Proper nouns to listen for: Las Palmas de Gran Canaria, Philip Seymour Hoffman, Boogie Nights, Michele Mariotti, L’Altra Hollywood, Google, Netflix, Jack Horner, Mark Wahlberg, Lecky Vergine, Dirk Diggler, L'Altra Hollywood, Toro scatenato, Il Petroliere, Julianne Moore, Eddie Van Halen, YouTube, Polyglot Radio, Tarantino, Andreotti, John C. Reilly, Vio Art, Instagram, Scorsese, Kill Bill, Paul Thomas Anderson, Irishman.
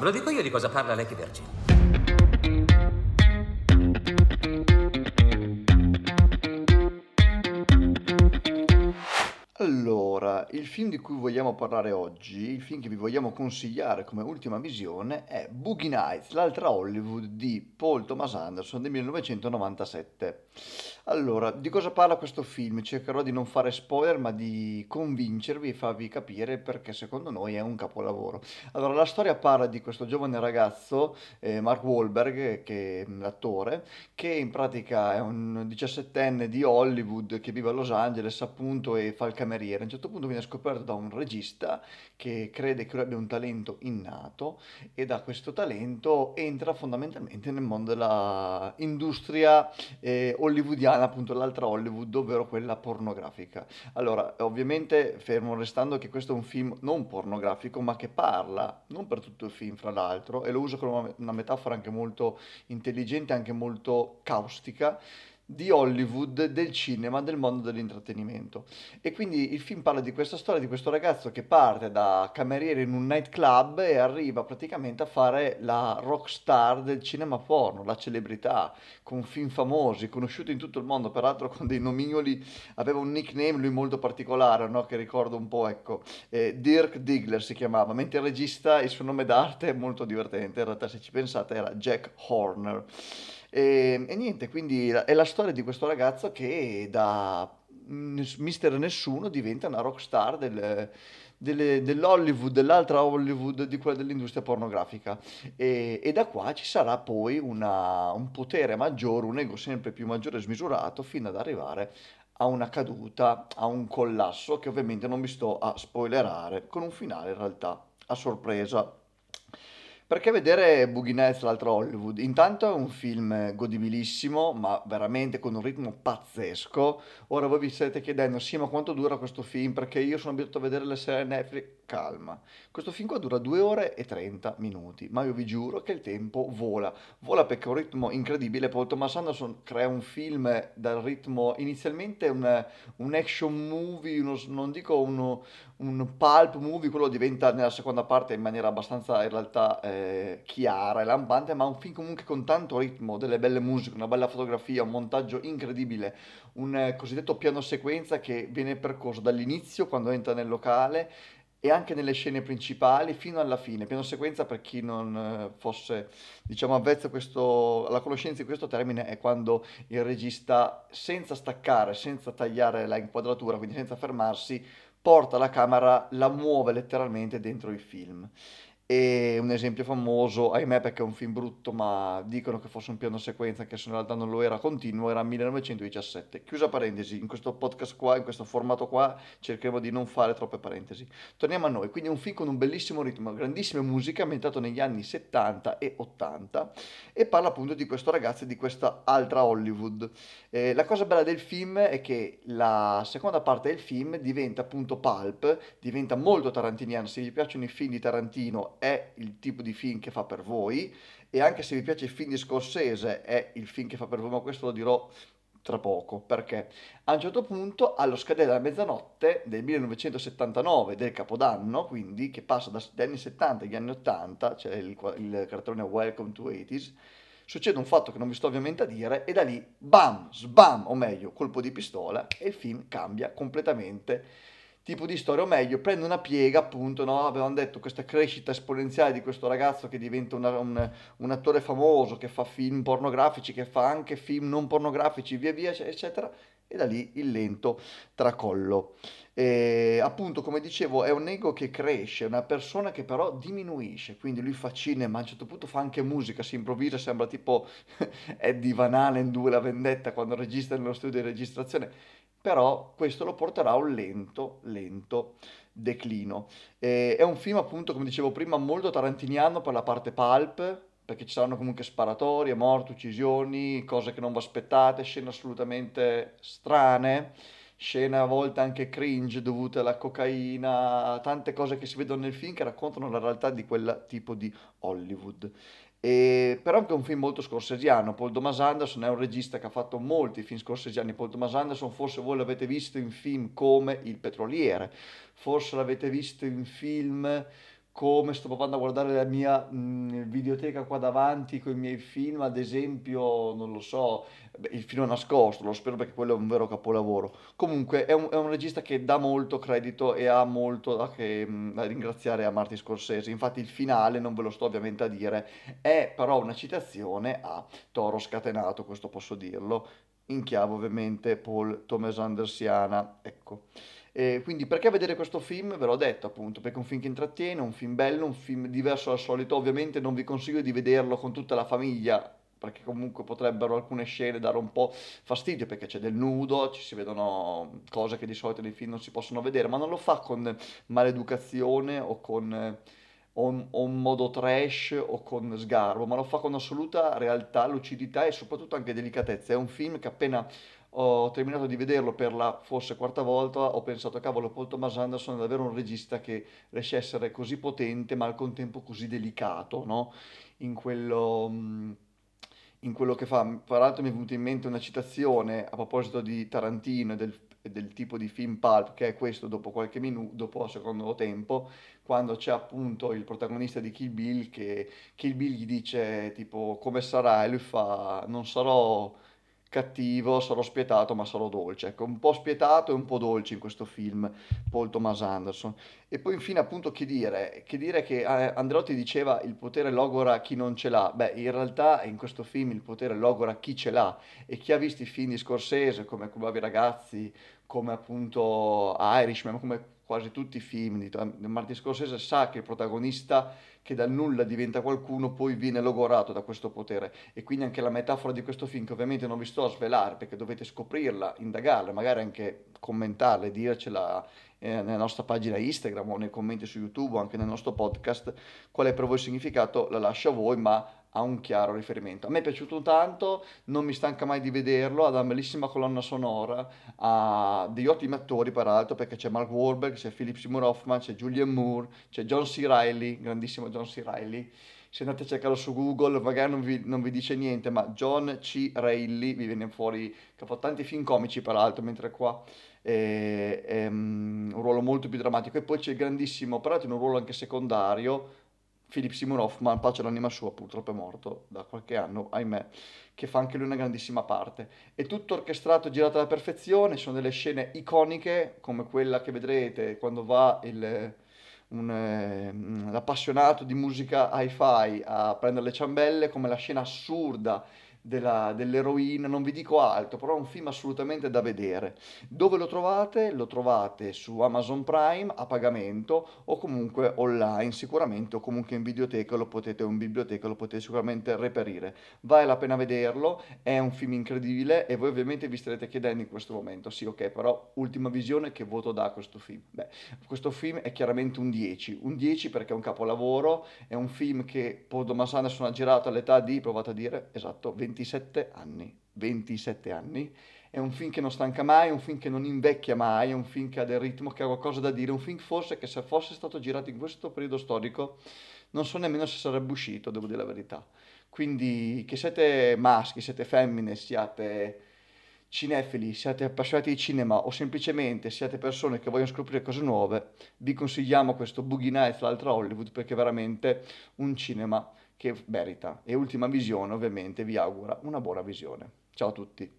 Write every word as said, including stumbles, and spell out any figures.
Ve lo dico io di cosa parla Lecky Vergine. Allora, il film di cui vogliamo parlare oggi, il film che vi vogliamo consigliare come ultima visione è Boogie Nights, l'altra Hollywood di Paul Thomas Anderson del millenovecentonovantasette. Allora, di cosa parla questo film? Cercherò di non fare spoiler, ma di convincervi e farvi capire perché secondo noi è un capolavoro. Allora, la storia parla di questo giovane ragazzo, eh, Mark Wahlberg, che è l'attore, che in pratica è un diciassettenne di Hollywood che vive a Los Angeles, appunto, e fa il cameriere. A un certo punto viene scoperto da un regista che crede che lui abbia un talento innato, e da questo talento entra fondamentalmente nel mondo della industria eh, hollywoodiana, appunto l'altra Hollywood, ovvero quella pornografica. Allora, ovviamente fermo restando che questo è un film non pornografico, ma che parla, non per tutto il film fra l'altro, e lo uso con una metafora anche molto intelligente, anche molto caustica, di Hollywood, del cinema, del mondo dell'intrattenimento. E quindi il film parla di questa storia, di questo ragazzo che parte da cameriere in un nightclub e arriva praticamente a fare la rock star del cinema porno, la celebrità, con film famosi, conosciuto in tutto il mondo, peraltro con dei nomignoli. Aveva un nickname lui molto particolare, no? Che ricordo un po', ecco, eh, Dirk Diggler si chiamava, mentre il regista, il suo nome d'arte è molto divertente, in realtà se ci pensate era Jack Horner. E, e niente, quindi è la storia di questo ragazzo che da mister nessuno diventa una rockstar del, del, dell'Hollywood, dell'altra Hollywood, di quella dell'industria pornografica, e, e da qua ci sarà poi una, un potere maggiore, un ego sempre più maggiore e smisurato, fino ad arrivare a una caduta, a un collasso che ovviamente non vi sto a spoilerare, con un finale in realtà a sorpresa. Perché vedere Boogie Nights, l'altra Hollywood? Intanto è un film godibilissimo, ma veramente con un ritmo pazzesco. Ora voi vi state chiedendo, sì, ma quanto dura questo film? Perché io sono abituato a vedere le serie Netflix. Calma. Questo film qua dura due ore e trenta minuti, ma io vi giuro che il tempo vola. Vola perché è un ritmo incredibile. Paul Thomas Anderson crea un film dal ritmo inizialmente un, un action movie, uno, non dico uno, un pulp movie, quello diventa nella seconda parte in maniera abbastanza in realtà... Eh, chiara e lampante, ma un film comunque con tanto ritmo, delle belle musiche, una bella fotografia, un montaggio incredibile, un cosiddetto piano sequenza che viene percorso dall'inizio quando entra nel locale e anche nelle scene principali fino alla fine. Piano sequenza, per chi non fosse, diciamo, avvezzo questo, alla conoscenza di questo termine, è quando il regista, senza staccare, senza tagliare la inquadratura, quindi senza fermarsi, porta la camera, la muove letteralmente dentro il film. E un esempio famoso, ahimè perché è un film brutto, ma dicono che fosse un piano sequenza, che in realtà non lo era, continuo, era millenovecentodiciassette, chiusa parentesi. In questo podcast qua, in questo formato qua, cercheremo di non fare troppe parentesi. Torniamo a noi. Quindi è un film con un bellissimo ritmo, grandissima musica, ambientato negli anni settanta e ottanta, e parla appunto di questo ragazzo e di questa altra Hollywood. Eh, la cosa bella del film è che la seconda parte del film diventa appunto pulp, diventa molto tarantiniano. Se vi piacciono i film di Tarantino è il tipo di film che fa per voi, e anche se vi piace il film di Scorsese è il film che fa per voi, ma questo lo dirò tra poco, perché a un certo punto, allo scadere della mezzanotte del millenovecentosettantanove, del Capodanno, quindi, che passa dagli anni settanta agli anni ottanta, c'è cioè il, il cartone Welcome to ottanta's, succede un fatto che non vi sto ovviamente a dire, e da lì bam, sbam, o meglio colpo di pistola, e il film cambia completamente tipo di storia, o meglio, prende una piega appunto, no? Avevamo detto, questa crescita esponenziale di questo ragazzo che diventa una, un, un attore famoso, che fa film pornografici, che fa anche film non pornografici, via via, eccetera, e da lì il lento tracollo. E, appunto, come dicevo, è un ego che cresce, una persona che però diminuisce, quindi lui fa cinema, a un certo punto fa anche musica, si improvvisa, sembra tipo Eddie Van Halen due La Vendetta, quando regista nello studio di registrazione. Però questo lo porterà a un lento, lento declino. Eh, è un film appunto, come dicevo prima, molto tarantiniano per la parte pulp, perché ci saranno comunque sparatorie, morti, uccisioni, cose che non vi aspettate, scene assolutamente strane, scene a volte anche cringe dovute alla cocaina, tante cose che si vedono nel film che raccontano la realtà di quel tipo di Hollywood. E, però anche un film molto scorsesiano. Paul Thomas Anderson è un regista che ha fatto molti film scorsesiani. Paul Thomas Anderson forse voi l'avete visto in film come Il Petroliere, forse l'avete visto in film come sto provando a guardare la mia mh, videoteca qua davanti con i miei film, ad esempio, non lo so, beh, il film nascosto, lo spero perché quello è un vero capolavoro. Comunque è un, è un regista che dà molto credito e ha molto da, che, mh, da ringraziare a Martin Scorsese. Infatti il finale, non ve lo sto ovviamente a dire, è però una citazione a Toro scatenato, questo posso dirlo, in chiave ovviamente Paul Thomas Andersiana, ecco. E quindi perché vedere questo film? Ve l'ho detto appunto, perché è un film che intrattiene, un film bello, un film diverso dal solito. Ovviamente non vi consiglio di vederlo con tutta la famiglia, perché comunque potrebbero alcune scene dare un po' fastidio, perché c'è del nudo, ci si vedono cose che di solito nei film non si possono vedere, ma non lo fa con maleducazione o con o, o un modo trash o con sgarbo, ma lo fa con assoluta realtà, lucidità e soprattutto anche delicatezza. È un film che appena ho terminato di vederlo per la forse quarta volta, ho pensato, cavolo, Paul Thomas Anderson è davvero un regista che riesce a essere così potente ma al contempo così delicato, no? In quello, in quello che fa. Tra l'altro mi è venuta in mente una citazione a proposito di Tarantino e del, del tipo di film pulp, che è questo dopo qualche minuto, dopo il secondo tempo, quando c'è appunto il protagonista di Kill Bill che Kill Bill gli dice tipo come sarà e lui fa non sarò cattivo, sarò spietato ma sarò dolce. Ecco, un po' spietato e un po' dolce in questo film Paul Thomas Anderson. E poi infine appunto che dire che dire che Andreotti diceva il potere logora chi non ce l'ha. Beh, in realtà in questo film il potere logora chi ce l'ha, e chi ha visto i film di Scorsese come Bravi ragazzi, come appunto Irishman, come quasi tutti i film di Martin Scorsese, sa che il protagonista che dal nulla diventa qualcuno poi viene logorato da questo potere. E quindi anche la metafora di questo film, che ovviamente non vi sto a svelare perché dovete scoprirla, indagarla, magari anche commentarla e dircela eh, nella nostra pagina Instagram o nei commenti su YouTube o anche nel nostro podcast, qual è per voi il significato, la lascio a voi, ma ha un chiaro riferimento. A me è piaciuto tanto, non mi stanca mai di vederlo, ha una bellissima colonna sonora, ha degli ottimi attori peraltro, perché c'è Mark Wahlberg, c'è Philip Seymour Hoffman, c'è Julianne Moore, c'è John C. Reilly, grandissimo John C. Reilly. Se andate a cercarlo su Google magari non vi, non vi dice niente, ma John C. Reilly vi viene fuori, che ha fatto tanti film comici peraltro, mentre qua è, è un ruolo molto più drammatico. E poi c'è il grandissimo, peraltro in un ruolo anche secondario, Philip Seymour Hoffman, pace all'anima sua, purtroppo è morto da qualche anno, ahimè, che fa anche lui una grandissima parte. È tutto orchestrato, girato alla perfezione, sono delle scene iconiche, come quella che vedrete quando va il, un, un appassionato di musica hi-fi a prendere le ciambelle, come la scena assurda della, dell'eroina, non vi dico altro, però è un film assolutamente da vedere. Dove lo trovate? Lo trovate su Amazon Prime a pagamento o comunque online sicuramente, o comunque in videoteca lo potete, o in biblioteca lo potete sicuramente reperire. Vale la pena vederlo, è un film incredibile, e voi ovviamente vi starete chiedendo in questo momento, sì ok, però ultima visione, che voto dà questo film? Beh, questo film è chiaramente un dieci, un dieci perché è un capolavoro, è un film che Paul Thomas Anderson ha girato all'età di, provate a dire, esatto, ventisette anni, ventisette anni, è un film che non stanca mai, è un film che non invecchia mai, è un film che ha del ritmo, che ha qualcosa da dire, un film forse che se fosse stato girato in questo periodo storico non so nemmeno se sarebbe uscito, devo dire la verità. Quindi che siete maschi, siete femmine, siate cinefili, siate appassionati di cinema o semplicemente siate persone che vogliono scoprire cose nuove, vi consigliamo questo Boogie Nights, l'altra Hollywood, perché è veramente un cinema che merita. E ultima visione ovviamente vi augura una buona visione. Ciao a tutti.